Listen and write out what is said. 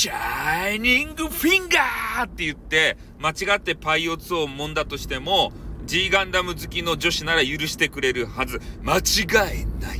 シャイニングフィンガーって言って間違ってパイオツを揉んだとしても G ガンダム好きの女子なら許してくれるはず。間違いない。